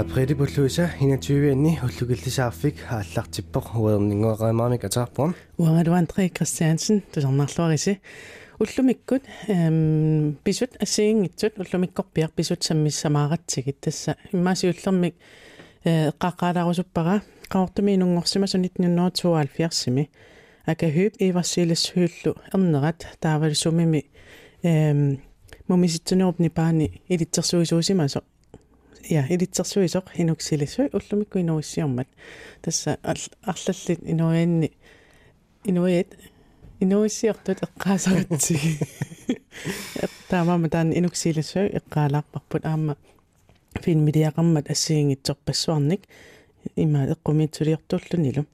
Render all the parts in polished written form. Aprede på løsa hende 20 ende og lykkeligt så fik har lagt til på hovedningen og rammer mig at tage på. Hvor du Andre Christiansen, det er nok lærerse. Og lømikkud, bisut at se inget, og lømikkud bliver bisut som i samaret tiget disse. Måske og lømik qaqara og supera. Qaqtumi nogle som sådan 1972 med. Jeg kan høre i Vasilis hylde andet der var så med. Må sitte op i bani i det så man så. Ja, eli tersuisoq hinuksilissui ullumikku inuissiormat tassa arlallit inuianni inuiat inuissiortut eqqaasagatsigi taamama taan inuksilissui eqqaalaarparput aamma filmiliaqammat assiingitsorpassuarnik ima eqqumiitsuliortullunilum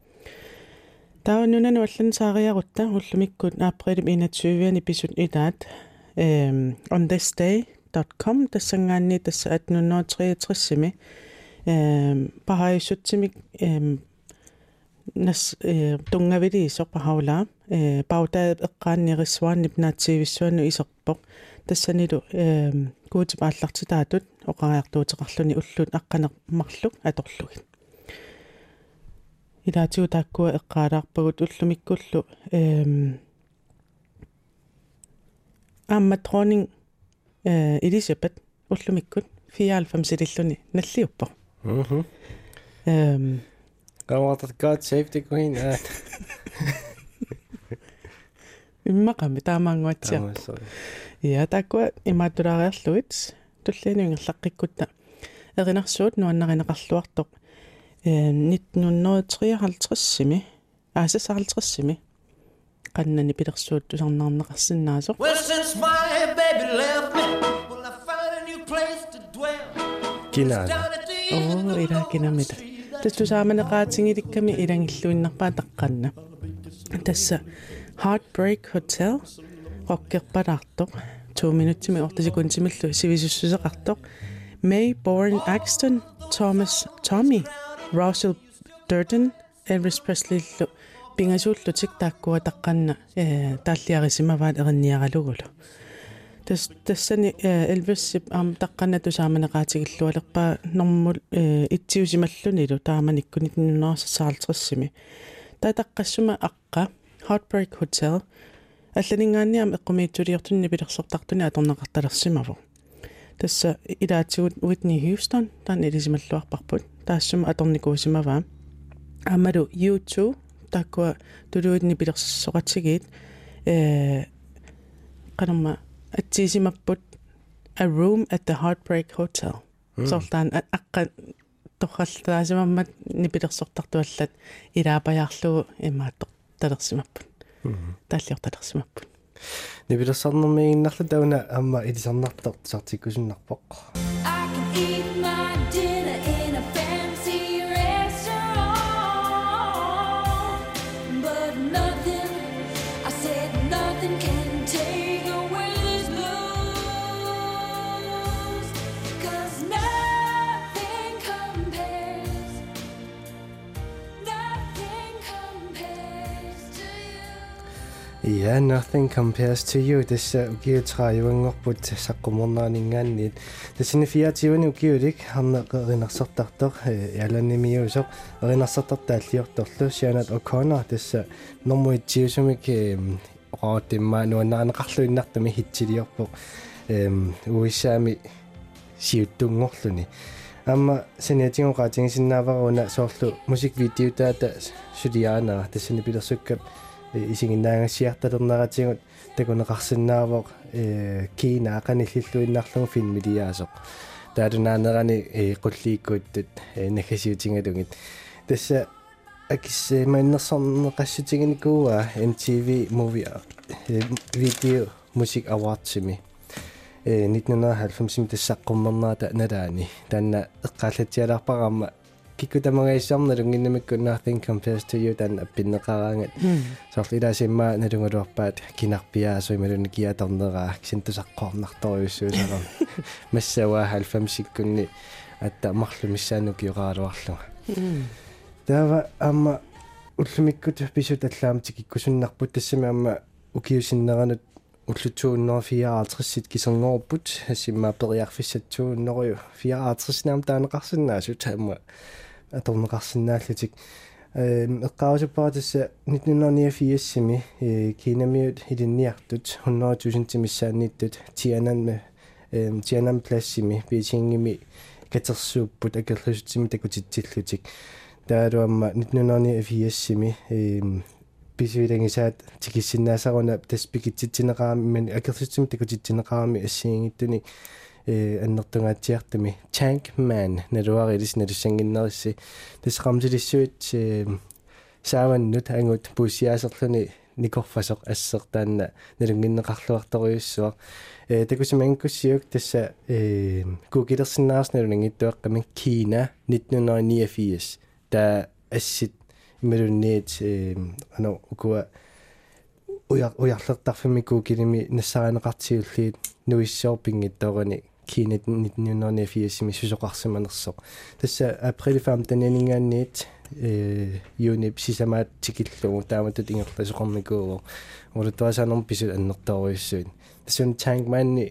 taununanu allan saariarutta ullumikkut aprilim 21 episod itaat on this day .com der sanger ned der så at nu når 63 med bare så til næs tunge ved det så på havla bagdad kan jeg resvane ibn television og isop der så ned godt bare lagt til det og jeg du til at lade ullut akkaner makluk at ulluk i dag til at gå og gøre på ullumik ullu amatronning Elisabeth ullumikkud 450 nalliuppo. Mhm. Qawaatat God Save the Queen. Immaqami taamaanguatsiaq. Ia taakua imaatulaariarluit tullianuingerlaqqikkunna erinarsuut nuannarineqarluartoq 1953 aasasaaltrissimi qannani pilersuut tusarnaarneqarsinnaasoq. Kinaan. Oh, ira kinamita. Tässä saamme katsingit ikkämi irangilluinnarpaa takkanna. Tässä Heartbreak Hotel rockerparaatto 2 minuuttimi 8 sekuntimi sivisussuseqarto Mayborn Axton, Tommy, Russell Durden, Elvis Presley lu pingasuullutik taakkua takkanna taalliarisimavaat erinniaralugulu. Tässäni Elvis taqqannatu saamaneqaatigillualerpaa normul ittiusimallunilu taamanikku 1950 taataqqassuma aqqa Heartbreak Hotel allaningaanniam eqqumiitsuliortunni pilersortartuni atorneqartalersimavo tässä ilaatigut Whitney Houston taan elisimalluarparput taassuma atornikuusimavaa amalu U2 taakkua tuluitni pilersorsoqatigiit qanamma attiisimapput A Room at the Heartbreak Hotel sortaan aqqa toqallaasimammat nipilersortartuallat ilaapajaarlugu imaatto talersimapput taalliortalersimapput nipilersarnermiinnarlu tauna amma ilisarnartort sartikkusunnarpoq Yeah, nothing compares to you. This ukiu traiwang oput sa kumonaaningan nit. This infiatiwan ukiu dik hannak rinasartartor yalanimiusop rinasartartalliortorlu Sianat O'Connor this normuittiusumik qaatimmanuannaanaqarluinnartumi hitchiliorpo uissaami siuttungorluni. Amma siniatingoqaatingisinnaavaruuna soorlu musikvideo taata Sudiana this inipillersukkat isinginnaangassiartalerneratigut takuneqarsinnaavoq kiinaaqanillilluinnarlugu filmiliaasoq taatunaanerani qulliikkuuttut nakkasiutingalugit tassa akisseemannersorneqassutiginikkuuga MTV Movie Video Music Awardsimi 1990 tassaqqummernaata nalaani tanna eqqaallatialarparamma kikkutamagaissarnalunginnamikku nothing compares to you tan appinneqaraangat sarlilasimmaa nalungaluarpaat kinarpiaasuimaluni kiatorneraa sintusaqqoornartoriussuusaram massawaa 90kunni atta marlumissaannukiuqaaluarluga taava amma ullumikkut pisut allaamtikikkusunnarput tassami amma ukiusinneranut Utlutuunnor 54 sitkiserngorput simmaaperiarfissatsuunnoruju 54 naamtaaneqarsinnaasut amma atorneqarsinnaallutik eqqausapparatissa 1949-simi Kiinamiut ilinniartut 100.000 timissaanniittut Tiananme Tiananplassimi Beijingimi katersuupput akerlusutimi takutittillutik taalu amma 1949-simi pisuilangisaat tikissinnaasaruna taspikitsittinneqaami akersutsimi takutittinneqaami assiingittuni annertungaatiartumi Tankman naluarilis nalussanginnerissi tasqamtilissuit saavannut angut puusiaaserluni nikorfasoq assertaanna nalunginneqarluartoriussuaq takusimangkussiuk tassa kuukilersinnaarusnalunangittuaqqami Kiina 1989 taa assit imerunniit ukua ujarlertarfami kuukilimi nassaraneqartiulliit nuissoorpinngittorani Kiina 1989-simi susoqarsimanersoq tassa april 15-ningaanniit юунип сисамааттикиллугу тааматут ингерласоқармикууво улуттуасаанерм писут аннерторуйссуит тассун Tankman-ни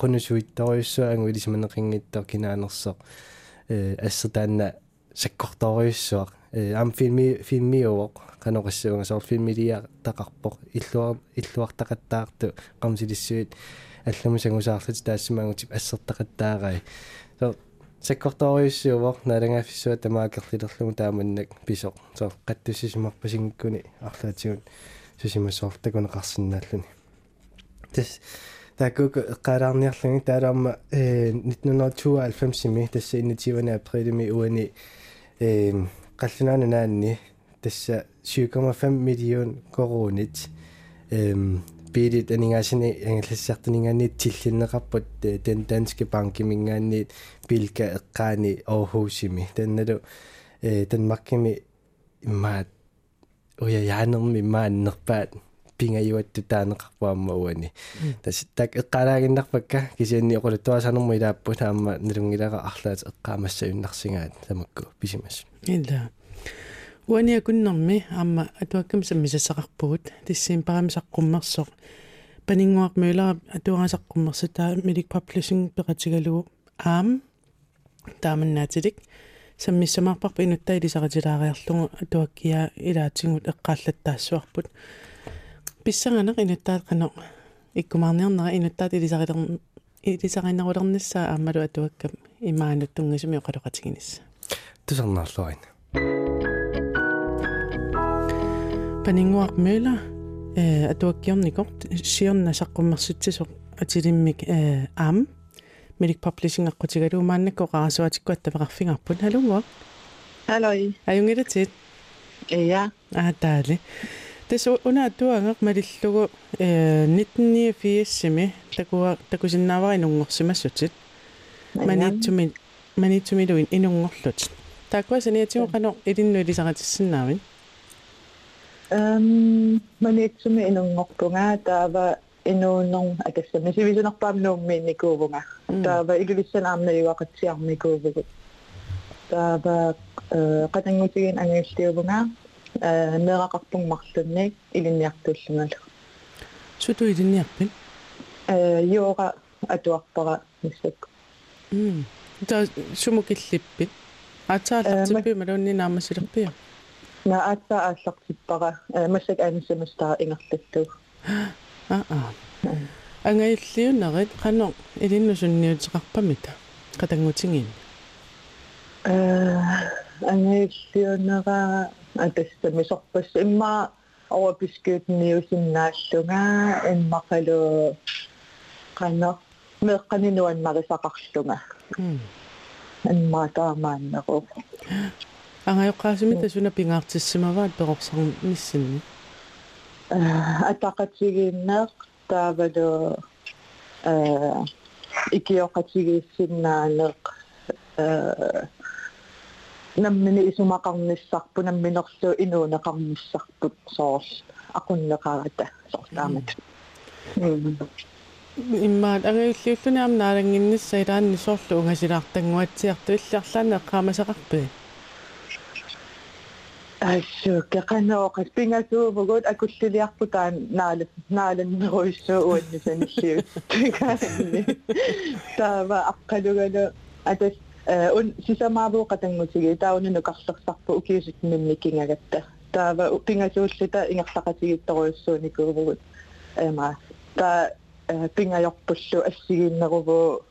қунусуитторуйссуа ангулисиманеқингиттор кинаанерсоқ ассатаанна саккорторуйссуа амфилмиувоқ каноқассуунгасоор филмилиа тақарпоқ иллуартақаттаарту қамсилиссуит алламусангусаарлати таассимаангутип ассертақаттаарай со саккорторуйссуувоқ налангафиссуа тамаакерлилерлугу тааманнак писоқ со қаттуссисимарпасингкуни арлаатигут сусимасоортакунеқарсиннааллуни тас такук эққалаарниарлуни таалаама 1992-ми тасса иннитивана априлми уани қаллинаанунаанни тасса 7,5 миллион коронит Bidit aningasini anglissartiningannit tillinneqarput den danske bankimingaannit bilka eqqaani Aarhusimi tannalu Danmarkimi immaat uyajaanermi immaannerpaat pingajuattutaaneqarpaamma uani tasittak eqqaalaaginnarpakka kisianni oquluttuasanermu ilaappu taamma nalungilaqa arlaat eqqaamassayunnarsingaat tamakku pisimas illa Uania kunnormi amma atuakkam sammisasaqarpugut tissiin paramisaqqummärsoq paninguarmüilarap atuangasaqqummärsataa milik publishing peratigalugu aam taamannaatilik sammissamarparpa inuttai ilisaqatilaariarlugu atuakkia ilaatingut eqqaallattaassuarput pissanganeq inuttaat qanoq ikkumaarniarnera inuttaat ilisaqinnerulernissaa aammalu atuakkam imaanuttungisumi oqaluqatiginissa tusarnaarluain Paninguaq møller atuakkiornikort siornasaqqummersuttisoq atilimmik aam milik publishing aqqutigalu maannakku qaarsuatikku attapeqarfingarput halunguaq haloi ayungilatit eya aataali tasu una atuangeq malillugu 1989-simi takusinnaavarinunngersimassutit manitsumiluin inunngorlut taakkuasaniatigoqanoq ilinnuilisaqatissinnaamin manitsumi inunngorpunga taava inuunnor akassamisivisunarpaamnuummiin nikuuvunga taava igulissanaarnaliuaqatsiarnikuuvugut taava qatangutigin angiulliuvunga neeraqarpungmarlunnik ilinniartuullunalu sutu ilinniarpin yuuqa atuarpara missuk ta sumukillippit atsaallartippi malunni naamasilerpia ما أتا أشرت برا مشك أنا سمستار إنغلتو. أنا يلليو نرد قنوع إلين نجني نجرب بمتى قد نوتين. أنا يلليو نرى أتستمي صح بس إما أو بسكوت نيوز الناشلونا إما قالوا قنوع مرقني نوان مرسا قشلونا. إما تامان نروح. Angayoqaasimi tasuna pingaartissumavaat peqorsarum missinni ataqatiginneq taavalu ikioqatigissinaaneq nammini isumaqarnissarpu namminerlu inuuneqarnissarput soorl aqunneqaarata soortaamat иммаат ангаюллиуллуни аамнааранниннисса илаанни соорлу унгасилаартангуатсиарту илларлаане эққаамасақарпи Asho, kakano kasi pingaso bogod ako siliak putan nalan roso o nisan siya tingani sa ba akadugado at un sisa mabo katang musige tao nino kaksak po ukiyot nimniking agata sa ba pingaso sita ingaksak siya roso niko bogod mas ta pingayok puso asig na ko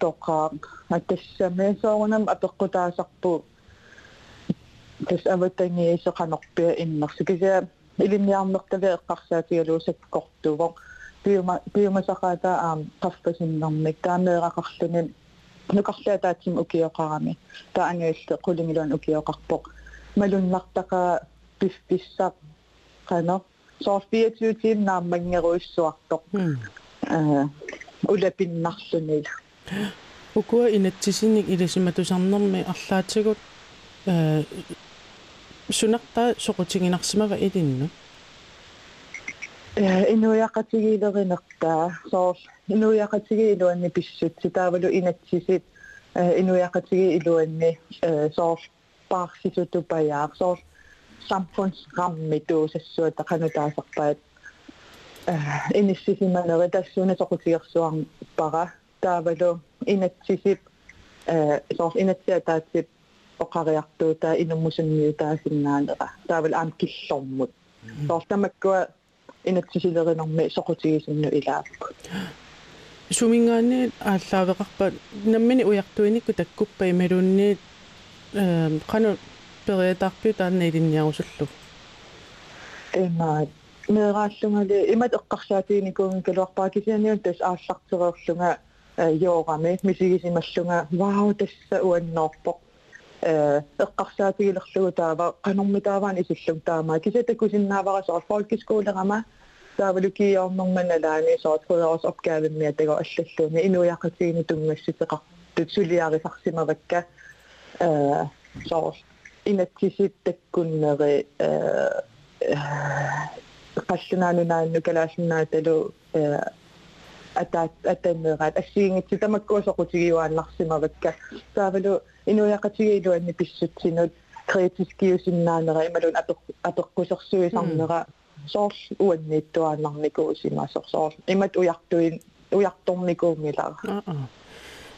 tokag at sa meso unam apakutasak po tas abatang iso kanokpe in maksikisya Iliniam nagtawag kasi talo sa kortubong pero masakata kapasin ng nagtama rakaktunin nagkakla tatim ukiyo kami ta ano sa kulungilan ukiyo kapok malun nagtaka pispisap kano Sophie tutin na magneroiswaktok ulapin naksunil uko inatisinig ilisimatusang namin alatsigod Sunakta sokotingin naksima ba idin no? Inuya katigi do renakta so inuya katigi do ni pissut sitavalo inatsisit inuya katigi do ni so parsisutu paya so sampons rammeto sessu takanutasarpaat inissisiman redaksione sokotigersuarn para taavalo inatsisip so inatsiatatsip Okariakto ta inumusun niyo ta sinanara. Tawel am kisomut. Basta magko inagsisilera ng may sokotisin niyo ilap. Sumingan at sabak pa namin uyakto ni kutakop pa meron ni kano pero takpitan na din niya usulo. Imad merasong de imad okarsati ni kung kalawak pa kasi niyon tas asak sarasong nga yorame misigisin masong wow tas sa uwan nopok. Aqarsaatii lersuutaava qanormitaavan isilluutaama kisatakusinnaavara soorfolkiskooleraama saavalukioornormanalaani soortqularos opkaavinniatego allalluuni inuiaqatiini tummassiteqartut suliarisarsimavakka soor inatsisittakkunneri qallunaanunaanukalaasunnaatalu atanneeraat assiingitsitamakkuusoqutigiuaannarsimavakka saavalu Inuya kasi ilo ang nipissut sinod kreatis kiyo sinanara imalun atok kusaksuyo sang nara sos uwan nito anang niko simasok sos imat uyaktong niko milar.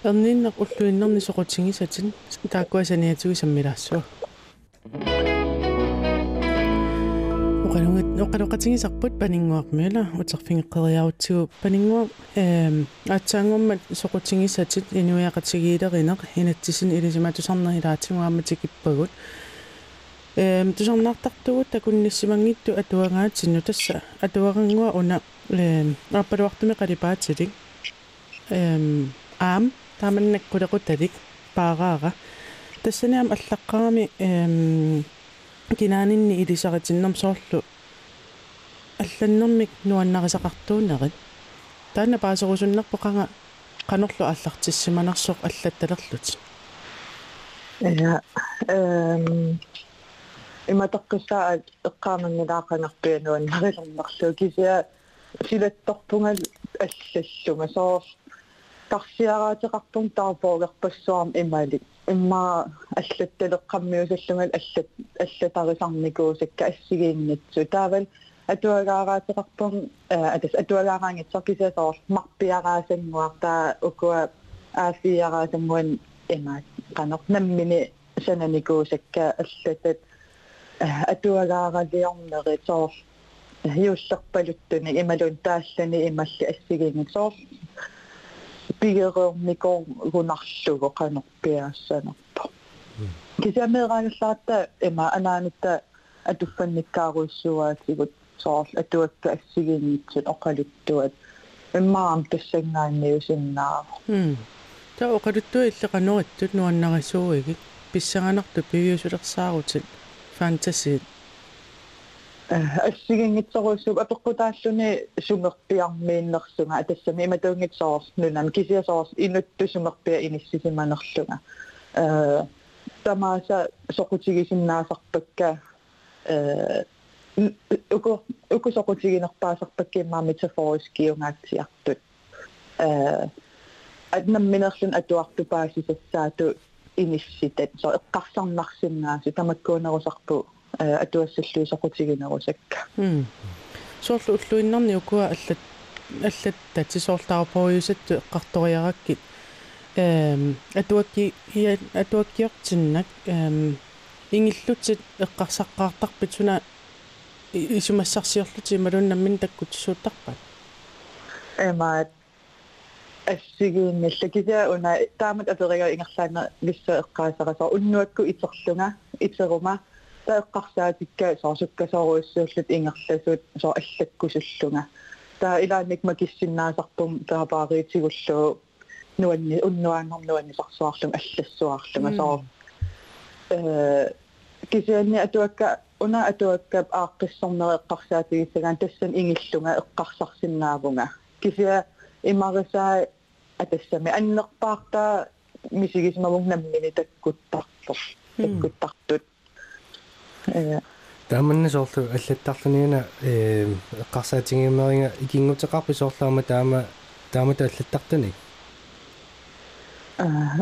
Ang ninakuluin ng nisokotsingi sa tin takwa sa niyatsuyo sa miraso. Ukarokatsingi sakput paningwak mela utakfing kalayaw tu paningwak at sangom sokotsingi sa tin inuya katsigi ida rinak hinatisin ilisimatusam na hirating wamatikipagod tusam naktaktuot akun nisimangito atuangat sinutasa atuangwa una aparwakto me karipatsidik am taman nakudakutadik paraga tasani am atlakami Kinanin ni idisakit sinnam solo. Allanam miknuan nakasakarto na rin. Dahil napasakusun na po ka nga kanoklo atlaktis si manasok atlat talakluts. Imatakisa at kaman nila ka nakpinoan na rin ang nakso. Kasi sila takpungal atlasyo. Maso taksiyara at kakpong tapogak paso ang imalik. Ima aslat talo kamyo sa sungal aslat arisang negosyo kasigin nito tawel at wala ka sa kapong at wala kang ito kasi sa magpiyara sa ngwata o kung asiyara sa ngwan ima kanok namin sa negosyo ka aslat at wala ka yung narito yusak paluto na imaluntas na ima sa asigin nito Bigger mikor gunakso ko kanok piyasa na po. Kasi meron sa ata ema anan ita atufan nikarusuwa sigot sauce atuat kasi nito okalutuat ema amteseng na niusin na. Ta okalutuat sa kanot tunuan na kasuwig pisanganak tupiyo sa raksagot fantasy. Asigingitsarusup apoqutaaluni sumerpiarmiinnersunga atassami imatuungitsaruarnunan kisiasaruars inuttu sumerpia inissikimanerlunga tamaasa soqutigisinnaasarpakka uku soqutiginerpaasarpakkiimmaamitaforuskiungaatiartut atnamminerlun atuartupaasisassaatu inissitat so eqqarsarnarsinnaasu tamakkuunerusarpu atuassalluisoqutiginerusakka soorlu ulluinnerni ukua allattat sisoortaarpooriusattu eqqartoriarakkit atuakkiortinnak ingillutsit eqqarsaqqaartarpit suna isumassarsiorluti maluunnammin takkutsuuttarpat emaat ассигииннилла уна таамат аперига ингерлаана лисса эққаасарасоо уннуакку итерлунга итерума таэққарсаатикка соорсуккасооруссууллат ингерласуут соо аллаккусуллунга таа илааник макиссиннаасарпум таапааритигуллуу нуанни уннуаангорнуаннисарсуарлум аллассуарлума соо кисианни атуакка уна атуаккап ааққиссорнери эққарсаатигиссагаан тассан ингиллунга эққарсарсиннаавунга кисиа имарисаа атассами аннерпаарта мисигисмавунгнаммини таккуттартут тааманна соорлу аллаттарлунина эққарсаатингиммеринга икингутеқарпи соорлаама таамата аллаттартуни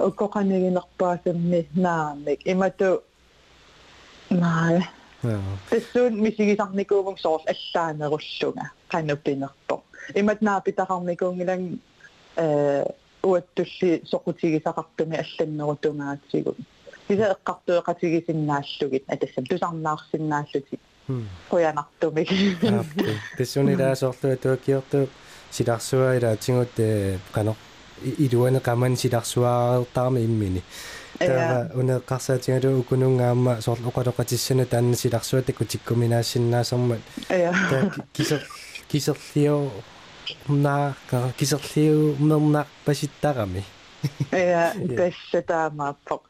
оқоқанигинерпаасамми наамик имату маа тэсун мисигисарникуувун соорл аллаанеруллунга кануппинерпо иматнаа питахарникуунгилан уаттулли соқутигисақартуми алланнерутунгаатсигу киса эққартуеқатигисиннааллугит атассам тусарнаарсиннааллутик қоянартумик тэсунилаа соорлуа туакиортук силарсуа илаа тингут қано илуана каман силарсуаартарми иммини таа уна қарсаатингалу укунунгаама соорлу оқалоқатиссана таанна силарсуатакку тиккуминаассиннаасармат таа кисерлиу на паситтарами тассатаамааппоқ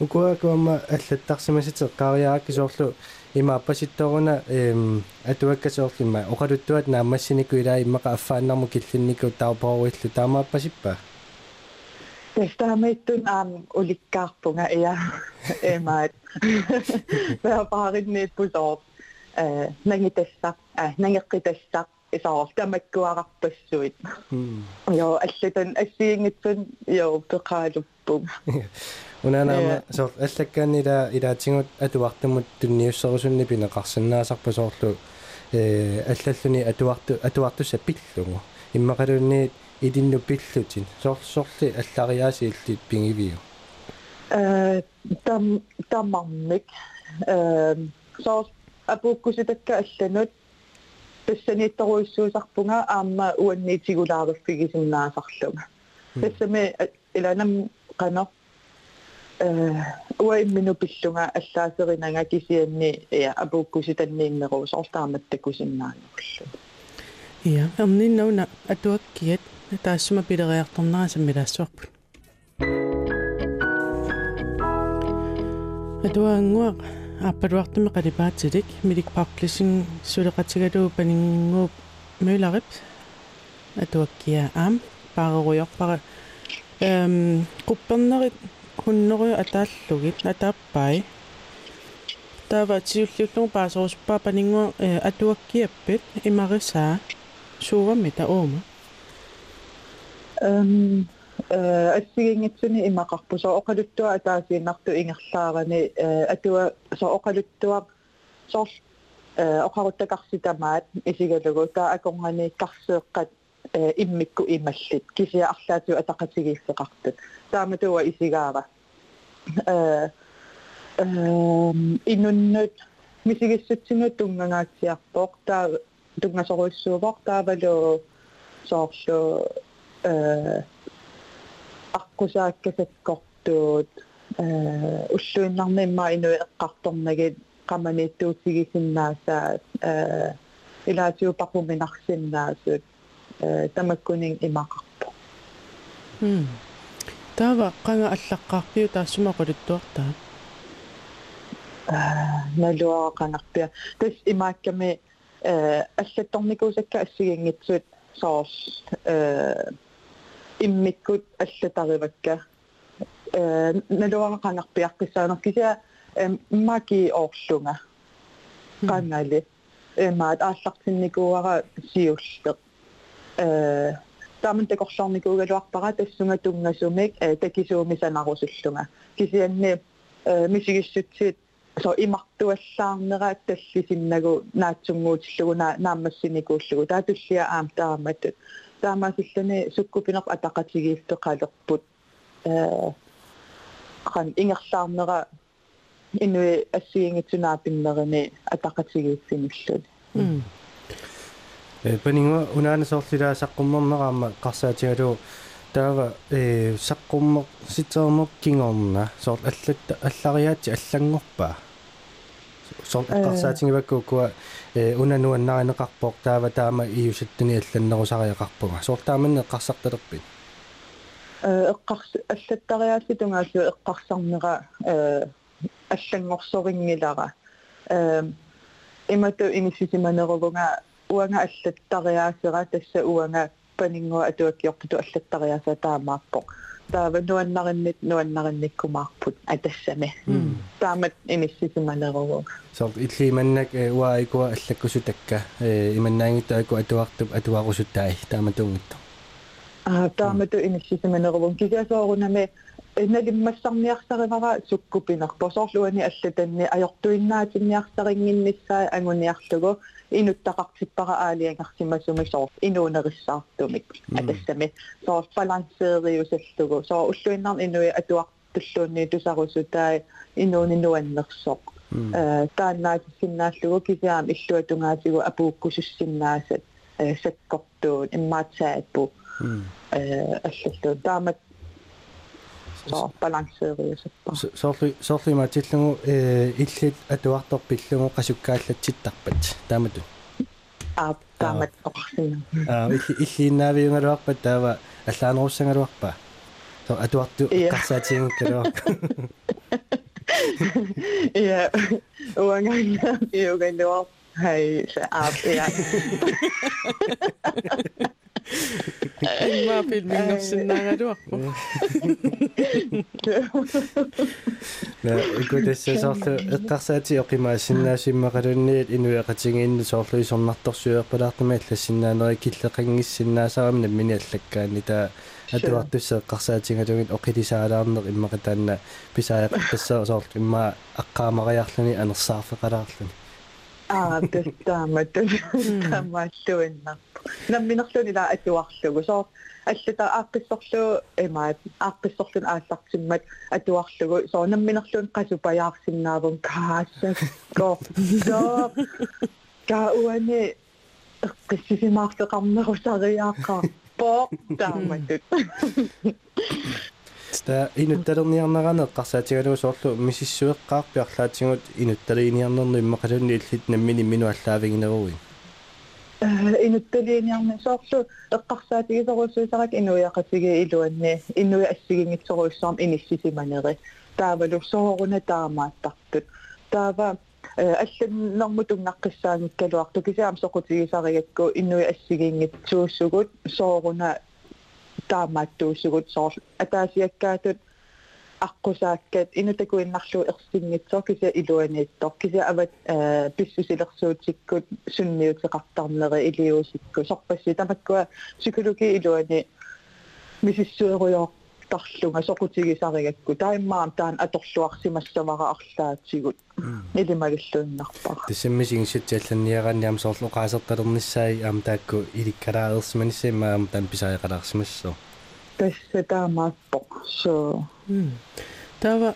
укуакуама аллаттарсимасите қариаракки соорлу има паситторуна атуаккасоорлимма оқалуттуат нааммассиникку илаа иммақа аффааннарму киллинникку таапаруиллу таамааппасиппа тестаметтун уликкаарпунга иа эмаат баапаариннит пусоор нангитассаа исаар тамаккуарарпассуит йоо аллатан ассиингитсун йоо пеқаалуппуг унанаама соор аллаккаанила илаатингут атуартмут тунниуссерусунни пинеқарсинаасарпа соорлу аллаллуни атуартусса пиллугу иммақалуунниит идинну пиллутин соорли аллариааси иллит пингивиу таммармик соор апуккуситакка алланут тассаниитторуиссуусарпунга аама уанниитигулаарффигисиннаасарлуга тассами иланам канер уайммину пиллунга аллаасеринанга кисианни я апуккуситаннииннеруу соортааматтакусиннаанерлу я амниннауна атуаккиат таассама пилериартарнерасаммилаассуарпут атуангуа аппаруартми қалипаатилик милик парлисин сулеқатигалуу панингуп мюларип атуаккиа аам пареруйорпара куппернерит хуннеруй атааллугит атааппай таватиуллуттун паасоруспаа панингуа атуаккиаппит имарисаа суувамми таома ассигингитсуни имақарпу соо оқалуттуа атаасииннарту ингерлаарани атуа соо оқалуттуа соор оқаруттакарситамаат исигалугу таа акорганииккарсеэққат иммикку ималлит кисиа арлаатиу атақатигииссеқартут тааматуа исигаава инуннут мисигиссутсинут тунгагаатсиарпоқ таа тунгасоруиссуувоқ таавалу соорлу аққусааккасаккортуут уллуиннарниммаа инуи эққарторнагит қаманиттуутигисиннаасаа илаатиупарпуминарсиннаасут тамаккунин имақарпо таава қанга аллаққарпиу таассума қулуттуартаа naluaqanarpia tas imaakkami аллатторникусакка ассигингитсуут саарл иммиккут аллатаривакка налуақанарпиаққиссаанеркися маки орлунга канали маат ааллартинникууара сиуллеқ тамментекорлаарникуугалуарпара тассунга тунгасумик такисуумисанарусуллунга кисианни мисигиссутсиит so имартуаллаарнера таллисиннагу наатсунгуутиллугуна нааммассиникууллугу таатуллиа аамтаараммат таамаасиллани суккупинер атақатигииллу қалерпут қан ингерлаарнера инуи ассигингитсунаапиннерини атақатигииссимиллу панинга унаанасоорлилаа саққуммернераама қарсаатигалуу таава саққуммер ситернеркингорна соор аллатта аллариаати аллангорпаа сонгақсаатингиваккуукуа унануаннаринеқарпоо таава таама июсаттани алланнерусариақарпуга соортааманне эққарсарталерпит эққарс аллаттариааситунгаасу эққарсарнера аллангорсорингилара имату инисисиманерувнга уанга аллаттариаасера тасса уанга панингуа атуаккиорту аллаттариаасаа таамааппо таава нуаннаринниккумаарпут атассами таамат имиссисималеруву соор иллиманнак уаикуа аллаккусутакка иманнаангиттааку атуартуп атуарусутаи тааматунгитто таамату имиссисималерувун кисаасоорунами налиммассарниарсаривара суккупинерпо соорлуани аллатанни ажортуиннаатинниарсарингиннссаа агуниарлугу инуттақартиппара аалиангартимасумик соор инуунериссаартумик атассами соор балансеериусаллугу соор уллуиннарни инуи атуартуллуунни тусарусутаа инуунинуаннерсоо тааннаатиссиннааллугу кисаам иллуатунгаатигу апууккусуссиннаасат саккортуун иммаатсааппу аллаллу таамат соорлуи маатиллугу иллит атуарторпиллугу қасуккааллатситтарпат таамату таамат оқарсина иллииннаавиунгалуарпат таава аллаанеруссангалуарпаа соо атуарту қарсаатингиккалуарпа я уангаанна иугалуар хай саапиа Immer filmen auf sin nagaduaq. Gut ist es auch eqqarsaati oqimaasinnaasimmaqalunniit inuiaqatingiinnu soorluisornartorsuiarpalaartama allasinnaanerikkilleqangissinnaasaaramna miniallakkaanni taa atuartussa eqqarsaatingalugit oqilisaalaarner immaqataanna pisaajaqqassao soorlu immaa aqqaamariarluni anersaarfeqalaarluni тэмматтуиннар намминерлуни лаа атуарлугу соор аллата ааққиссорлуу имаат ааққиссорлун ааллартиммат атуарлугу соор намминерлуун қасупаяарсиннаавун каассакко соор кауане эққиссисимаартеқарнерусариааққарпоо тааматтут ста инутталерниарнарана эққарсаатигалуу соорлу мисиссуэққарпиарлаатингут инутталиниарнерну иммақалунни иллит наммини минуаллаавигинеруи инутталиниарна соорлу эққарсаатигисорусуисарак инуяқатиги илуанни иннуи ассигингитсоруиссаарам иниссисиманери таавалурсоруна таамааттартут таава алланнэрмутунгаққиссааниккалуарту кисаам соқутигисаригакку иннуи ассигингитсууссугут соруна таамааттуусугут соор атаасиаккаатут аққусааккат инутакуиннарлуу ерсингитсоо кися илуанииттор кися ават писсусилерсуутиккут сунниутеқартарнери илиусикку сорпасси тамаккуа психологи илуани мисиссуэруйоортарлунга соқутигисаригакку таиммаам таан аторлуарсимассавара арлаатигут илимагаллуиннарпара тисиммисигиссутсиалланниараанниам соорлу қаасерталернissaи аам таакку иликкалаарерсиманиссимаам таан писариқалаарсимассоо тасса таамааппо соо таава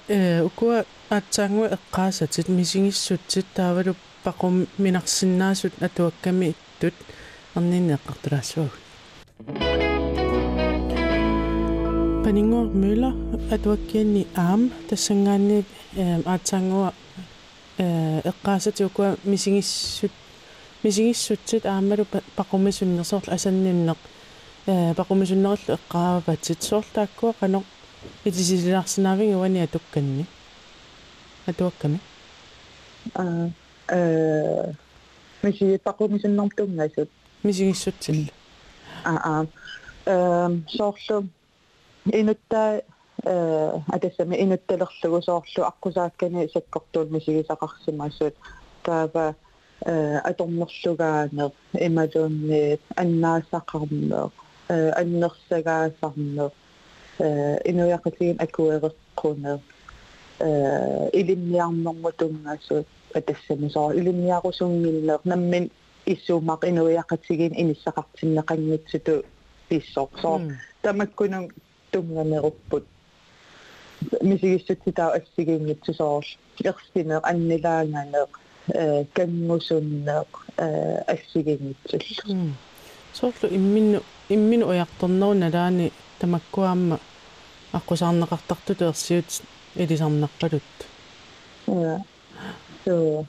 укуа атсаангу эққаасатит мисигиссутсит таавалу пақум минарсиннаасут атуакками иттут арниннеққартулаассуагу панинго мюла атуаккианни аам тассангаанни атсаангуа эққаасати укуа мисигиссутсит аамалу пақумисуннерсоорлу асанниннеқ пақумисуннериллу эққааватит соорлааккуа қано итисисилаарсинаавиги уани атукканни атуакками Misi taku misin nongtum naisut. Misi sutil. Soorlu inutta adesame inutta lorlu soorlu akkusaat kene sekkortul misi sakarsimaisut taava atornerlugaane imaluunni annaasaqarneq annersagaasarneq inuyaqatiin akuereqquneq ilimmiarnermutungaasut атассамисоо илимниарусунгиллеэ наммин иссуумаақ инуяқатсигин иниссақартиннеқангитсуту писсоорсоо тамаккунун тунгамеруппут мисигиссутситаа ассигингитсусоорл ерсинеэ аннилаанганеэ каннусуннеэ ассигингитсуллу соорлу иммину уярторнеруналаани тамаккуаама аққусаарнеқартартуту ерсиут илисарнарпалут So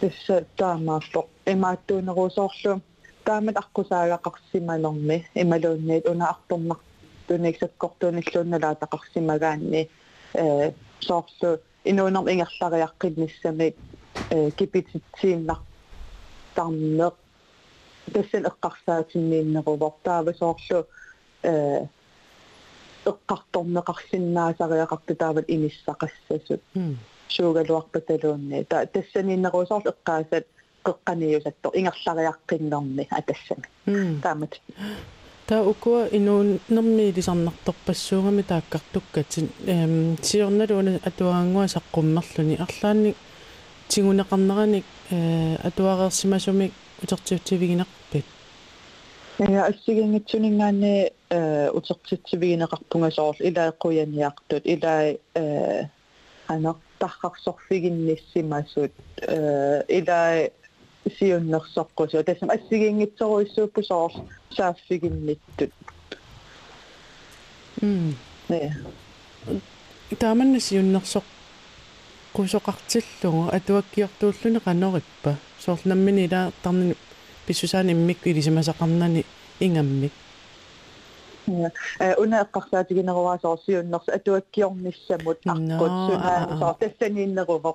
this drama for Ematu Rosorlo, Damet Arcosaga Carcimalonme, Emalone, on Arton Martonex of Cortonison, la Carcimagane, Sorso, in honor of English Kidnissame, Kipitin, Tamler, the Sen of Carsatin in Roberta, was also a carton of Carcina, Sarah, the David in his Saracessu. شو قالوا قتلوني تسني النغوصات القاسد قني يزتو إن الشغل يقينني أتسني تامت تأكوا إنه نمي لسنا تبصوا متأكدتك تيرنا لون أتوانغوا سقم نصلني أصلاً تيجونا قنغاني أتوانغ سماسومي وتقتيبين قبل يا أستيقن تونيعني وتقتيبين قبل صار إلى قوين يقتل إلى أنا تحققين نسماسود إذا سيون نخسقوش وتسمع سيجين يترويسو بساس سافيجين نتد. إيه. دائما سيون نخسقوش قتلوا أتوقع تقولون قنوربة صرنا من إذا تمن بسوسان مكي لسما سقمنا إنعمي. أنا أقصد أن الرواصي النص أتوقع نسمة أقصد تسنين الروبر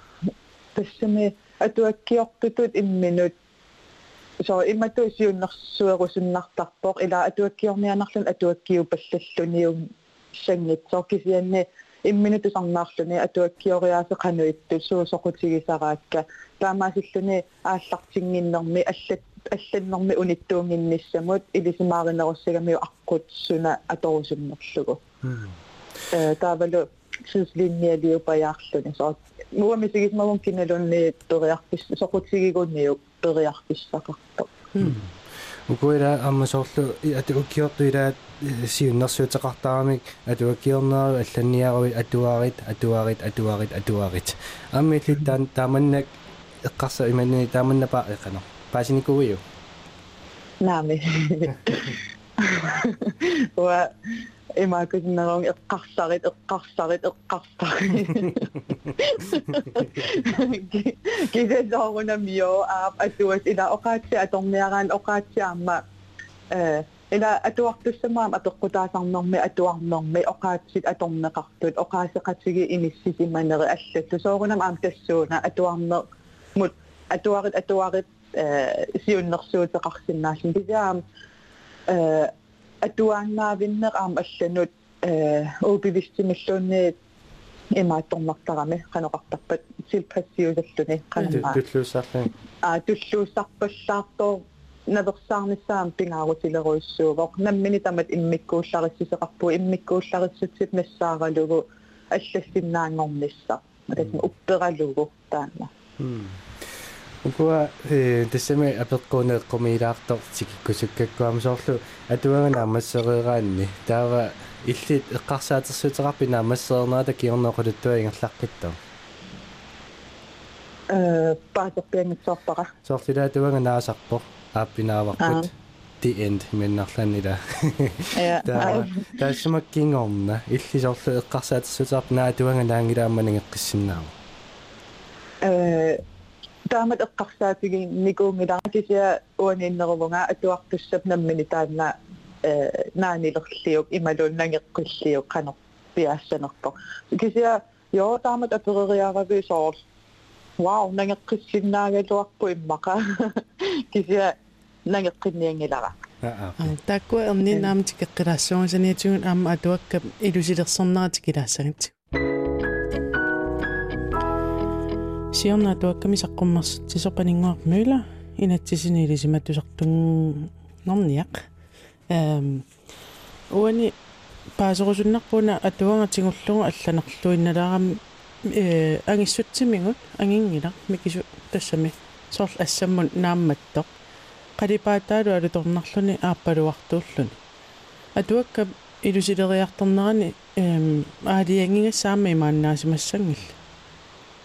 بس ما أتوقع تود إمنوت صار إما توسيون نخسوا وسون نختبر إلى أتوقع نيا نخلن أتوقع بس لسونيوم شنيت صار كذي إمنوت صن نخلني أتوقع رياض قنوت تسوي سقطي سراك. لما سلني أشتغل النومي أشتغل النومي ونتوه من السموت إذا سمعنا رسالة أقود سنة أتوزن نفسه. تابلو سلني اللي بياخدني صار هو مثل ما ممكن لون تريح بس سقط سيجوني تريح بس فقط. وكل أما شغله أتوقع طيرات سير نص يتقطعني أتوقعنا الثانية أتوارد أما اللي تمنك القصة إيماني تامنا باقينا باشيني كويو نعم وإما كنا نقول القصة كذا زهرنا ميو أتوس إلى أقاطع تميران أقاطع ما إلى أتوقع السماء أتوقع تمنمي أتوقع نمي أقاطع أتمنى قطع أقاطع قطعي إمسي من رأسه زهرنا ما تسونا أتوقع مد أتوارد سيون نخسو تقص الناس بزام أتوارنا بنر عم أشنود أو بيشتي مشونة إما تملك ترامي خنو قطب سيل بسيوز الشونة خنو تلو سافن تلو سافن شاطو نبغسان نسام بينعو تلرويسو وقنا مني تمد إمكو شرسي سقبو إمكو شرسي تسيب مسارة لغو أشلسينا نوم نسا لكن أبرا لغو تانا وكوا تسمى أبقون القميرات ترتيك كسكك وامسرلو أتوانا مسرراني ترى إلتي القصات السيطرة بنا مسرنا ذكيرنا قد توين خلقتهم paasappiangissuarpara sortilatuanganaasarpo aappinaavaqput the end menarlanila taassumakkiingorna illisorlu eqqarsaatissutarp naatuanganaangilaamman ngeqqissinnaaru taamat eqqarsaatigi nikuungilaqisia uaniinneruvunga atuartussap nammini taanna naanilerliuk imaluunnaangeqqilliuk qaner piaassanerpo kisia joo taamat apereriaravi soor wow nangeqqissinnaagiluarpu immaqa kisia nangeqqinngiangilara taakku erni naamtik eqqiraassuunganiatun aamma atuakkap ilusilersornaatikilaassarit Siorna tuakkamisaqqummars tisorpaninguaq müüla inatsisinilisimatusortunnerniaq uani paasorusunnarpuna atuangatigullugu allanerluinnalaram angissutsimigut anginngila mikisu tassami soorl assammun naammattoq qalipaataalu alutornarluni aappaluartuulluni atuakkap ilusileriartornerani aaliangingassaamma imaannaasimassangill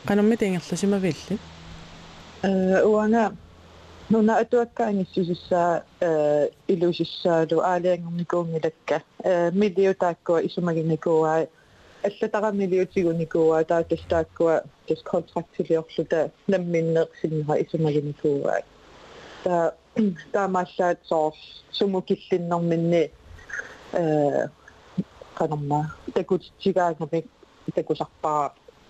qanummitingerlusima villi uana nuna atuakkaanissussa ilusissaalu aalianngernikuungilakka miliutaakkua isumaginikuua аллатарамилиутигуникууа таатастааккуа тас контрактилиорлута намминнеерсиннера исумагиникууа та таамааллаат соор сумукиллиннэрминни канамма такутитсигаагами такусарпара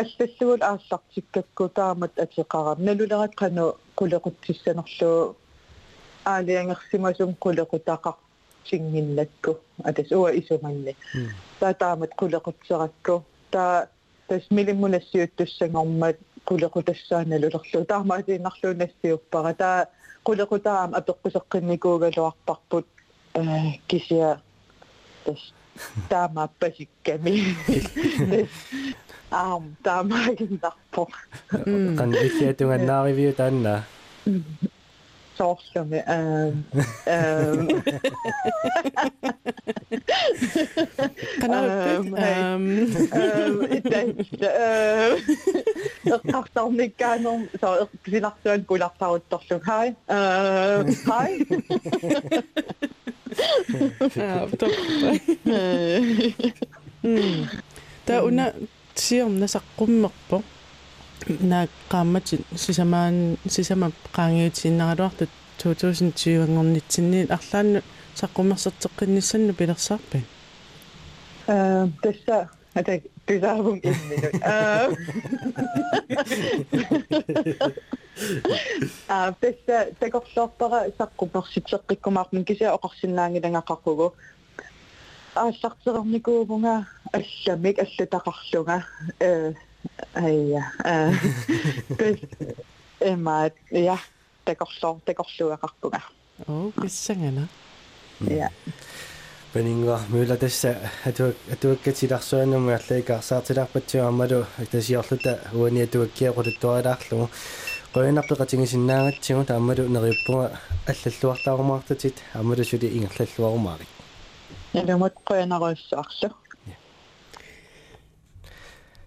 аллаллугул аарлартиккакку таамат атиқарам налулерат қану кулеқутсиссанерлу аалиангерсимасум кулеқутақар сингиннакку атас уа исуманни таамат кулеқутсеракку таа тасмилиммунассиуттуссангормат кулеқутассааналулерлу таамаатииннарлуунассиуппара таа кулеқутаам апеққусеққинникуугалуарпарпут кисиа тас таама пасикками таамаагиннарпо қан иллиатуганнааривиу таанна соорлуми эққартарниккаанерм соо эққисилартуан кулартарутторлу хай та уна сиорна саққуммерпо нааққаамматит сисама қаангиутиннагалуартут 2020 ангорнитсинни арлаанну саққуммерсертеққинниссанну пилерсаарпи тасса атак пизаавум иммину тасса такорлоорпара саққуммерситеққиккумаарпин кисиа оқарсиннаангилангаққаргугу ааллартерэрникуугунга алламик аллатақарлунга кэс эмат я такорлуақарпунга киссангана я пенинга мюлатасса атуаккатиларсуаннуму аллаикаарсаартилаарпатсуа аммалу атасиарлута уаниатуаккиақулуттуалаарлугу қоянарпеқатингисиннаагатсигу тааммалу нериуппунга аллаллуартаарумаартатит аммалусули ингерллуарумаарик элемот қоянаруссаарлу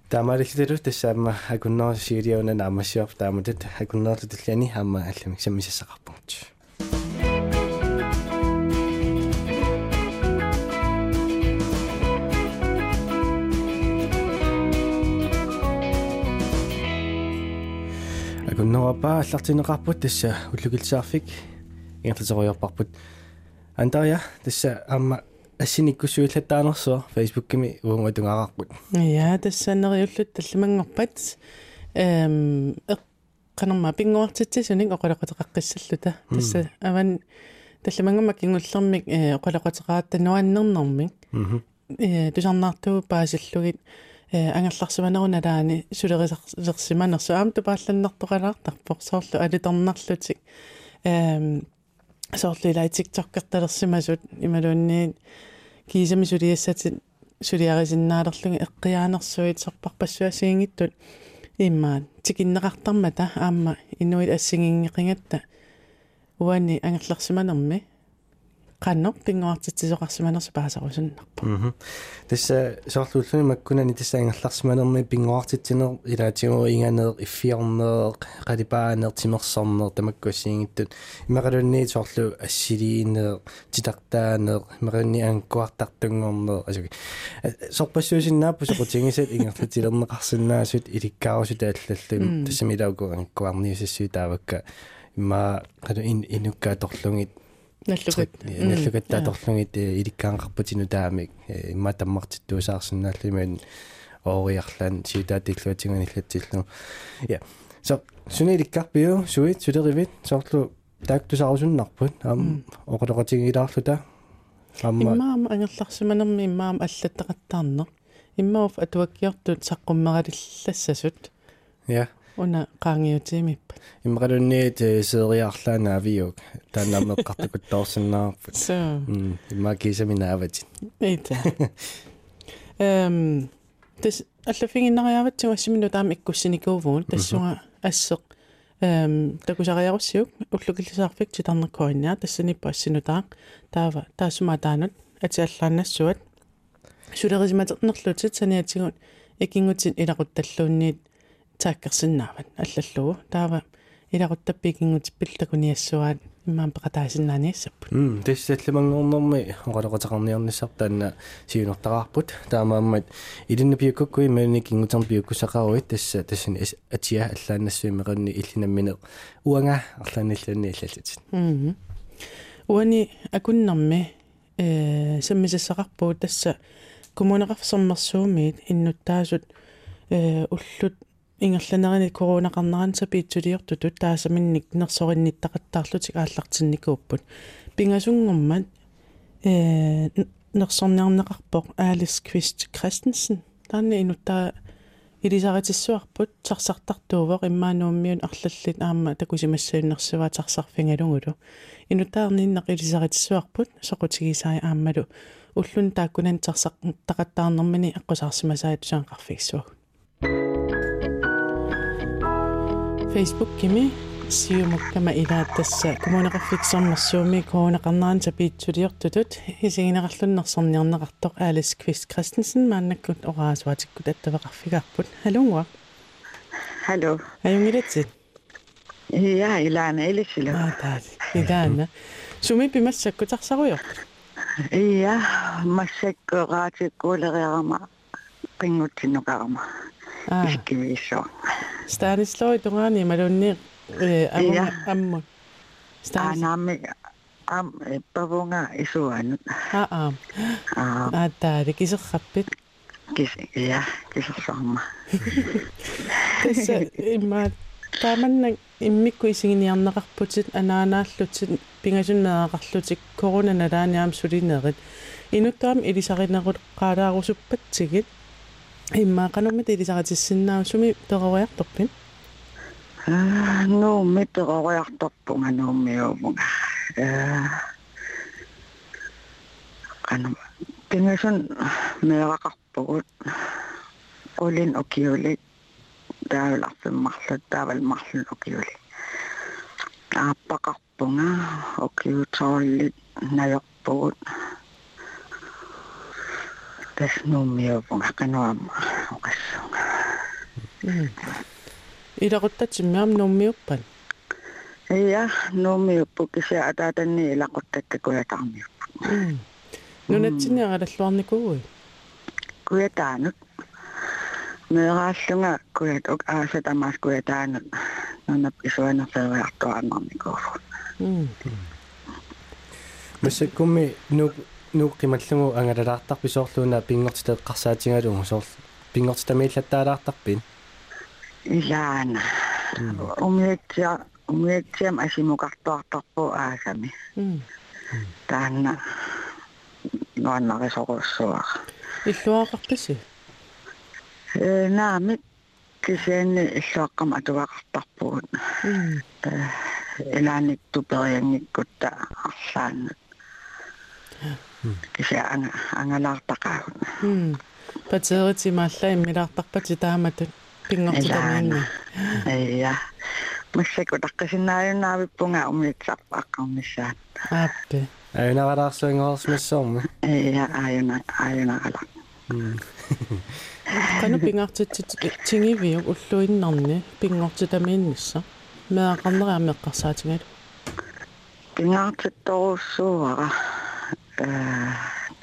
тамарихтерут тассаама акуннаасириуна наамассиор тааматат акуннаартутиллани хаама аллами саммисассақарпунгут акуннорапаа аллартинеқарпут тасса уллукилсаарфик ингерлсориорпарпут антария тасса аама ассиниккусуиллаттаанерсоо фейсбуккими ууматунгаарпут я тассаанериуллут таллимангорпат канарма пингуартитсисуник оқалеқутеқаққиссаллута тасса аван таллимангамак ингуллермик оқалеқутеқааттануаннернэрмик тусарнаартуу паасиллугит ангерларсиманеруналаани сулерисерсиманерсуаамту паалланнартоқалаартарпо соорлу алиторнарлутик sortlilai TikTok kattalersimmasut imaluunniit kiisami suliassatin suliarisinnaarlerlugi eqqiaanersuit sorparpassuasiingittut immaat tikinneqartarmata aamma innuit assingiingeqingatta uani angerlersimanermi qannoq pinguartitsisoqarsimanersu paasarusunnarpa tassa sortluulluni makkunani tassa angerlersimanermi pinguartitsiner ilaatigu inganeer iffiorneeq qalipaaneer timerserneer tamakkuassiingittut imaqalunni sortlu assiliineeq titartaaneeq imaqalunni ankuartartunngorneeq asuki sorpassuusinnaappu soqutigiset ingerlatilerneqarsinnaasut ilikkaarusut aallallun tassamilaugu ankuarniusassuit taavakka ma qadu inukka torlungit nallukat tatorlungit ilikkaanqarputinu taamik imma tammartittuusaarsinnaallimaani ooriarlan siitaatilluatinganillatsillu ja so sunilikkarpiu suit suderivit sortlu taaktusarusunnarput am oqoloqatigilaarluta amma immaam angerlarsimanermi immaam allattaqattaarner immauf atuakkiartut saqqummeralillassasut ja ona qaangiutiimippa imqalunniit seeriarlaanaaviyuk taannaammeqqartakuttorsinnaarput so immakiisaminaavat eita tas allafiginnariaavatsigu assiminu taam ikkussinikuuvuun tassuga asseq takusariarussiuk ullukillisaarfik titarnerkuinnaa tassanippa assinutaaq taava taassumaataanut atiallaannassuat sulerisimaternerlutit saniatigut ikingutsin ilaquttalluunniit taakkersinnaavat allallugu taava ilaquttappiikinngutippillakuniassuaat immaan peqataasinnaniissapput tassallamangornermi oqaloqataqarniarnissartaanna siunertaqarput taamaammat ilinnapiukkukku imaanikinngutarpiukkusaqaruit tassa tassin atia allaannassuimeqanni illinammineq uanga arlaanillanni illallatit uani akunnarmi sammisissaqarpuut tassa kommuneqarsermersuumiit innuttaasut ullut ingerlanerinit coronaqarnaran sapiitsuliortutut taasaminnik nersorinnittaqattaarlutik aallartinnikuupput pingasungormat nersorniarneqarpoq Alice Kvist Christensen taanni inuttaa ilisaritissuarput tarsartartuuvoq immaanuummiun arlallit aamma takusimassaunnersuva tarsarfingalungulu inuttaarniinnaq ilisaritissuarput soqutigisaai aammalu ullun taakkunani tarsartaqattaarnermini eqqusarsimasaatusaanqarfiksuagu Facebook kimi siumukkama ilaatassa kommuneqarfiksermersuumi coronaqarnaran sapiitsuliortutut isigineqarlunnerserniarneqartoq Alice Kvist Christensen maannakkut oraasuatikkut attaveqarfigaarput halunguaq hallo ayungilatsit ja ilaana ilissila taati ilaana sumi pimassakkutarsarujor ja massakkoraatikkуулeriarama qinnguttinnuqarama iskimiissoo Stanislaw Durani malunni ammun Stanislaw am pavonga isuanut attaari kiserrappit ja kisersorma tassa imma taamanna immikku isiginiarneqarputit anaanaallutsit pingasunneaqarlutik koronanalaaniaam sulineerit inuttaam ilisarineruqqaalaarusuppatsigit imma qanumit ilisaritissinnaasumi teroriartorpin nuummit teroriartorpunga nuummiumunga qanum pingasun meeraqarpugut qulin ukiuli taavilarpimmarlut taavalmarlun ukiuli aappaqarpunga ukiutorlit najorpugut tasnuummiupunga qanuamma oqassunga ilaquttatsimmiam nuummiuppan iya nuummiuppuk kisia ataatanni ilaquttakkakuyatarmiuppak nunatsiniaqallalluarnikuuguit kuyataanut meeraallunga kuyat uk aasat amaas kuyataanut nunap isuanerferiartuaannarnikuugut massakkummi nuuqqimallugu angalalaartarpi soorluuna pinngortiteeqqarsaatingalugu soorlu pinngortitamiillattaalaartarpin ilaana umiatsiam asimuqartuartarpu aasami taanna noannarisoqussuaq illuaqarpisi naamik kisianni illuaqqama atuvaqartarpugut Ilanik tu yang ikut tak san. Kisah angalar takau. Pacarat si masa ini ratak pacitan matu pingok sedangnya. Iya, mesti kau tak kesinai nabi punga umit sapak umisan. Apa? Ayo nak ada sengal semisal. Iya, ayo nak alam. Kanu pingok tinggi biu uluin namne pingok sedamin misa. Mereka kandang yang mereka saat ini. Pingok sedaw suara.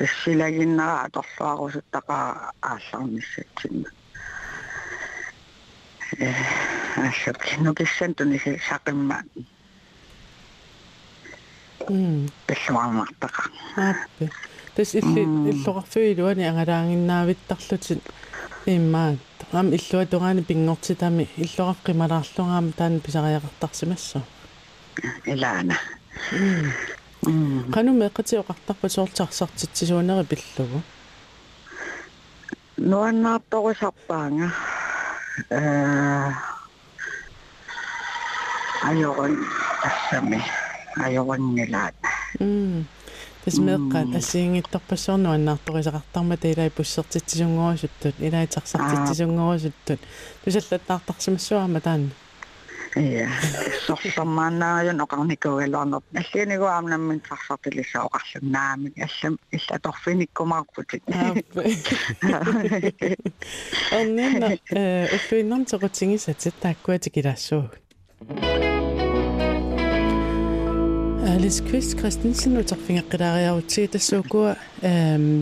Tasilayin na ato sa ako sa taka-asaw ni Setsin. Asaw, kinukisan to ni Setsin man. Pesawang mataka. Ape. Tas ilo ka fuyduan yung arangin na wittaklot si Iman. Am ilo ato nga ni bingot si Tami. Ilo ka kimaraslo nga amtan pisakayakaktak si Meso. Ilana. Kanu merkati yung kaktak pasol saksaksat si Sona kabillo? Noan na ito ko sakpa nga. Ayokon asami. Ayokon nilad. Tas merkat asing ito pasol noan na ito ko saktak matila ipusaksat si Sona kabillo. Ilay saksaksat si Sona kabillo. Tas alat naktak si Maswa matan. Iya, soksamana yang orang ni kau elok. Nasi ni kau amna minta satu lisa orang senang. Nasi istilah tofi ni kau makan tu. Alhamdulillah, untuk enam tahun ini saya tak kuat dikirasu. Alice Chris Christensen untuk fingak kerja uci tersokok.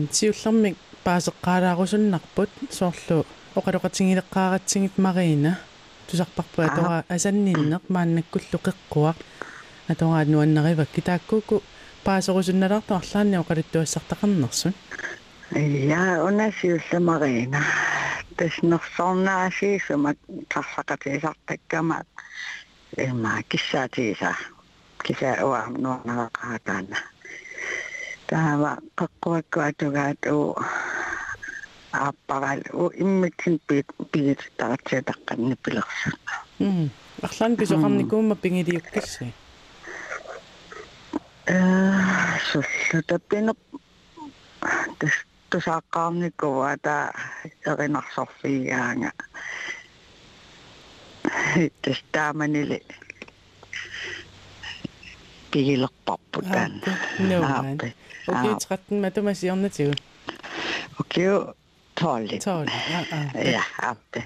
Tiulam mik pasal cara aku senak put solo. Orang tinggi kerja tinggi marina. Tusakpakpa atoa asan ninnak man nagkullukikkuaq atoa nuannariva kitakkuku paasorusunnalaqtarlaanni oqalittuassartaqarnersun iya unasiussamarina tasnersornaasiisumat tarsaqatiisartakkamat ima kissaatiisa kisaua nuannalaqaataana taava qaqquakku atugaatu apparal o immitsin piit taatseetaqanni pilersak aqlan pisoqarnikuumma pingiliukkisse sullutappineq tusaqqaarnikku ata erinarsorfiigaanga testaamanili pigilerparputan aappe okitrattin matumasiornatigu okio Tolli. Ja, appe.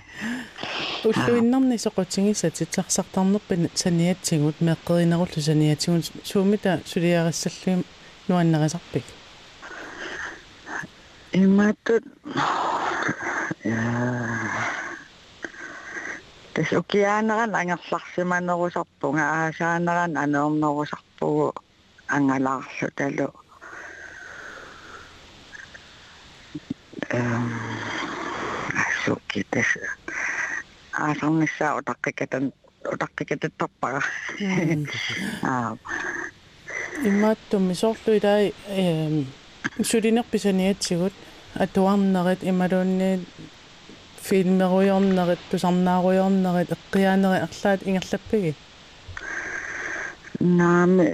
Ulluinnarni soquttingisatitartarnerpin saniatsingut meqqerinerullu saniatsingut suumita suliarissalluim nuannerisarpik. Immattut. Ja. Tes okianeran angerlarsimanerusarpunga aasaaneran aneornerusarpugu angalaarlutalu. Asuk itu, asal ni saya otak kita topar. Imat tu misal tu dah suri nak pisaniat cikut, atau am naret imaronne film royam naret tu samna royam naret kian naret aksad ingat lepi. Nama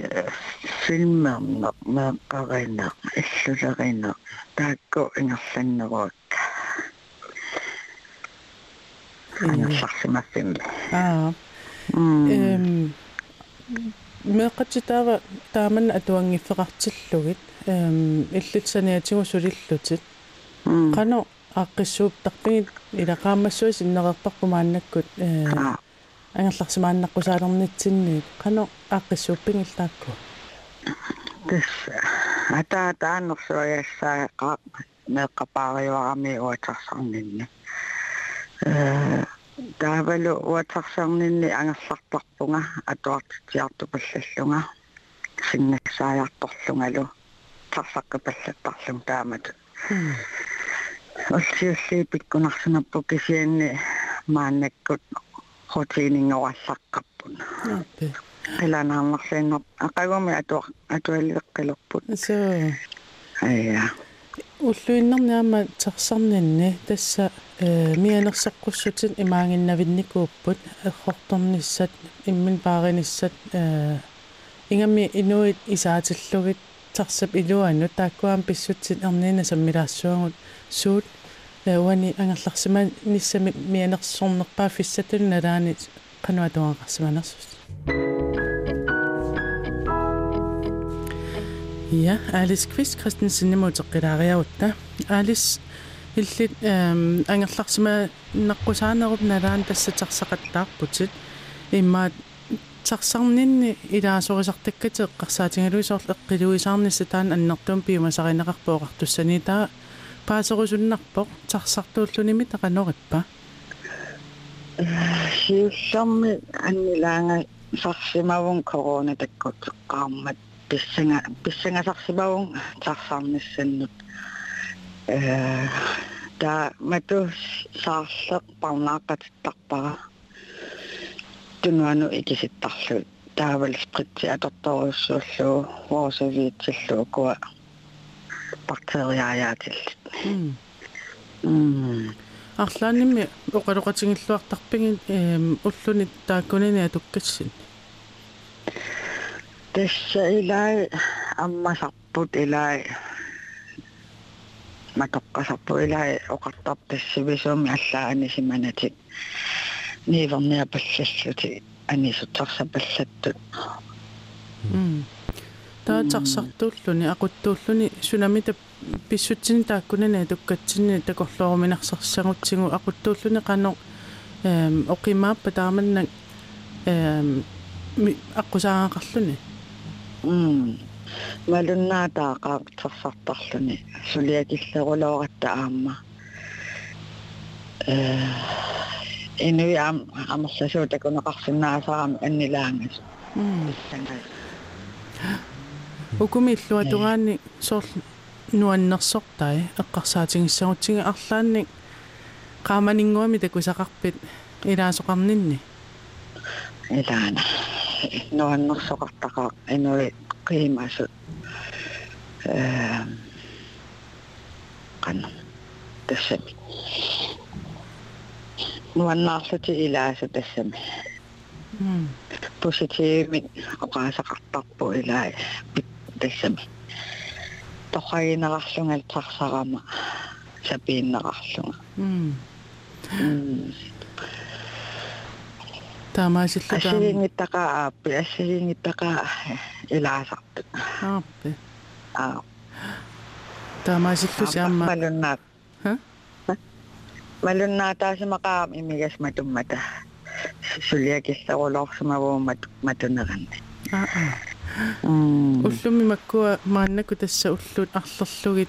film nama karena, isu karena. Takut ingat senyap. Anak saksi masing. Mereka cita taman aduangi fraktilloid. Illit saniatin usulilloid. Kano akisub takpin ila kamasuis inagapkumanakut. Anak saksi manakusaramnitin. Kano akisubing iltaku. Ata nuksoya sa kap nakapagay kami watak sang nini. Dahil watak sang nini ang saktak punga at watak yato pasilunga sinisaya toslunga lo saksak pasil paslung damat. Usiusi pikunak sinapukisyen manekut hotining watak kapun. Kailan ang maksinop. Ang kagawin may ato alilak kalokpun. So, Ulluinnerniamma terserninni tassa mianerseqqussut imaanginnavinnikuupput eqqortornissat imminpaarinissat ingammi inuit isaatillugit tarsap iluannu taakkuam pissutsit erniina sammilaassuangut suut uani angerlarsiman nissami mianersornerpaa fissatunnalaani qanuatuaqarsimanersut Ja, Alice Kvist Christensen imutteqqilaariarutta. Alice illit angerlarsima naqqusaanarup nalaan tassatarseqattaarputit imma tarsarninni ilaasorisartakkate eqqarsaatingaluisoorlu eqqiluisaarnissa taan annertuum piumasarineqarpooqartussani taa paaserusunnarpoq tarsartuullunimi taqanorippa. Siussammi annilaanga sarsimavun korona takkutteqqaarmat. Pissengasarsibaun tarsarnissanut ta matu saarleq parnaaqqatittarpara tunuanu ikisittarlu taavalaspritti atortorussuullu worusaviitsillu kua bakteriaajaatilit arlaanimmi oqaloqatigilluartarpigin ullunit taakkunini atukkassin Tässä ilai amma sapput ilai matokka sappu ilai okattaa tässä visum alla anisimanetit niivarnia passalluti anisutsarsapallattu taa tarsartuulluni aquttuulluni sunamita pissutsin taakkunani tukkatsinni takorluuruminarsarsarutigu aquttuulluni qano oqimaappa taamannak aqusaaqarluni malunnaataaqa tarsartarluni suliakillerulooratta aamma inui amerlasuutakuneqarsinnaasaram annilaangas ukumilluatugaanni soor nuannersortai eqqarsaatigissarutsiga arlaannik qaamaninguami takusaqarpit ilaasoqarninni ilaana nuannersoqartaqa inui qiimasut qanna tassami nuannaarluti ilaasu tassami positiivit oqaasaqartarpu ilaa tassami toqaginerarlungaltarsarama sapiinnerarlunga Asilingittaqa ilaasartut. Aappi. Taamaasillusi amma. Malunnaat. Malunnaataasimaqa imigas matummata. Suliakillerulorsumavuummat matuneranni. Ullummi makkua maannaku tassa ullut arlerlugit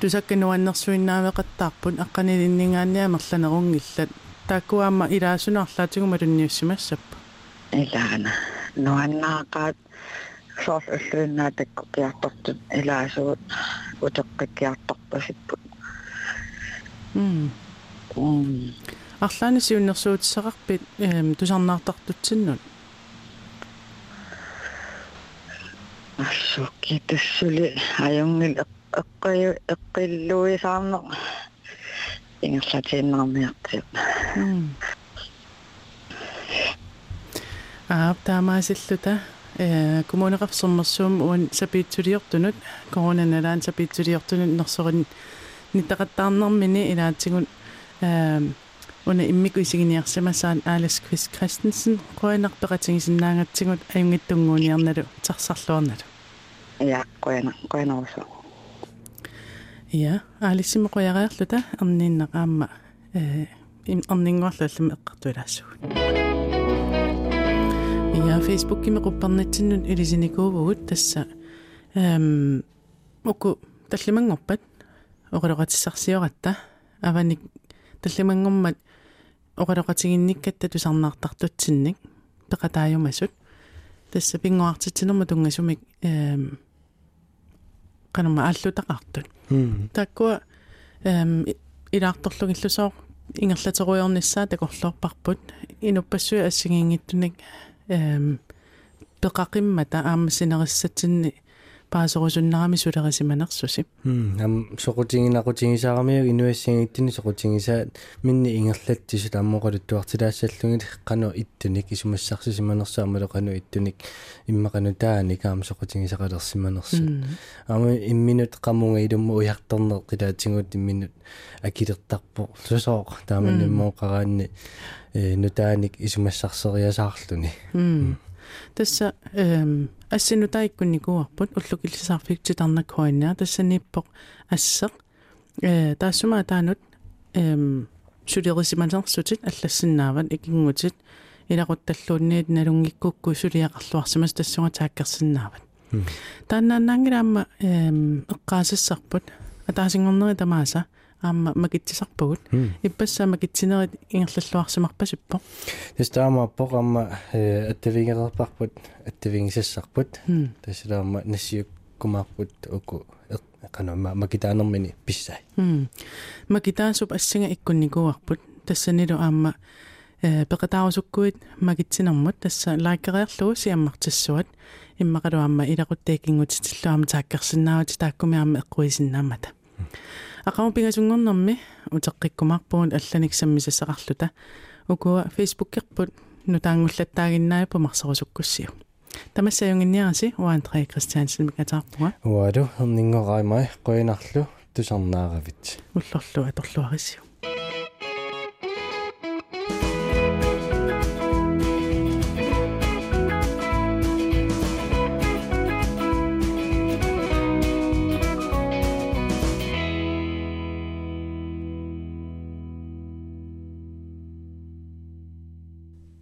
tusakkanuannersuinnaameqattaarpun aqqanilinningaanniamerlanerungillat. Takuamma ilaasunarlaatigumalunniussimaassappa ilaana nuannaaqaat soorlulluinnaatakkukiartortut ilaasugut uteqqikkiartorpasippu arlaanisiunnersuutissaqarpit tusarnaartartutsinnut assukitassuli ajungil eqqilluisaarneq ingerlatiinnermiartiq taamaasilluta kumuneqarsermersuum uan sapiitsuliortunut koronanelaan sapiitsuliortunut nersorin nittaqattaarnermini ilaatigun una immik isiginiarsamassaan Alice Kvist Christensen qoyanarpeqatigisinnaangatsigut ajungittunguuniarnalu tarsarluarnalu ja qoyanerso Ja, Alice me qoyaqaarluta erniinnaqaamma erninguarlallami eqqartuilaassugut. Ja Facebookimi qupparnitsinnun ilisinikuuvugut tassa oku tallimangorpat oqaloqatissarsioratta avanik tallimangormat oqaloqatiginnikkatta tusarnaartartutsinnik peqataajumasut tassa pinguartitsinerma tungasumik qanuma allutaqartut takkua ilaartorlugillusoo ingerlateruiornissaa takorlorparput inuppassui assingiingittunik peqaqimmata aammassinerissatsinni 빠져서 좀 남이 수다가시면 악수시. 소고팅이나 고팅이사 가면 인웨싱이 있더니 소고팅이사 민니 잉글렛티시 담모가리 두악티다셀룽이 간호 있더니 기수무시작시시면 악수 아무도 간호 있더니 임마가누다니 감 소고팅이사 가더시면 악수. 아무 인민우트 까몽에 이름 오약던너 그다 친구 인민우 아기르딱보 소소 다음에 뭐가가니 누다니 기수무시작서야사흘더니. Tässä äsken nyt aikun niinku apun ulkokilti saapikti tänne koinaa tässä nippok äsken tässä mä tänut syrjäisimmän saavutit äsken naavan ikingutit ina kotelluneet nerungi kukku syrjäisluasemassa tässä on tääkäsin naavan tänään nangiramma kaasessa apun tähäsin on noita maassa Magitsi Saput, Ipessa Magitsina in Slasma Pesipo. This time a program at the Vinger Parkput at the Wings Saput, the Sidam Nessu Kumaput Oko Magitano Mini Pisa. Magitan sub a singer Iconigo Aput, the Senido Amma Pacatazo good, Magitinamut, the like a lossy and Martisot, in Magadama Idago taking with Slam Tackers and now it's Takumam a poison Namata. Akamu pingasungon namme utakikkumarpoon allaniksammisessa qarluta ukua Facebookirput nutaangullattaaginnaai pumarserusukkussio tamassaayunginniarasi André Christiansen mikatarpua uadu ningoraimai qoinarlu tusarnaaravit ullorlu atorluarissio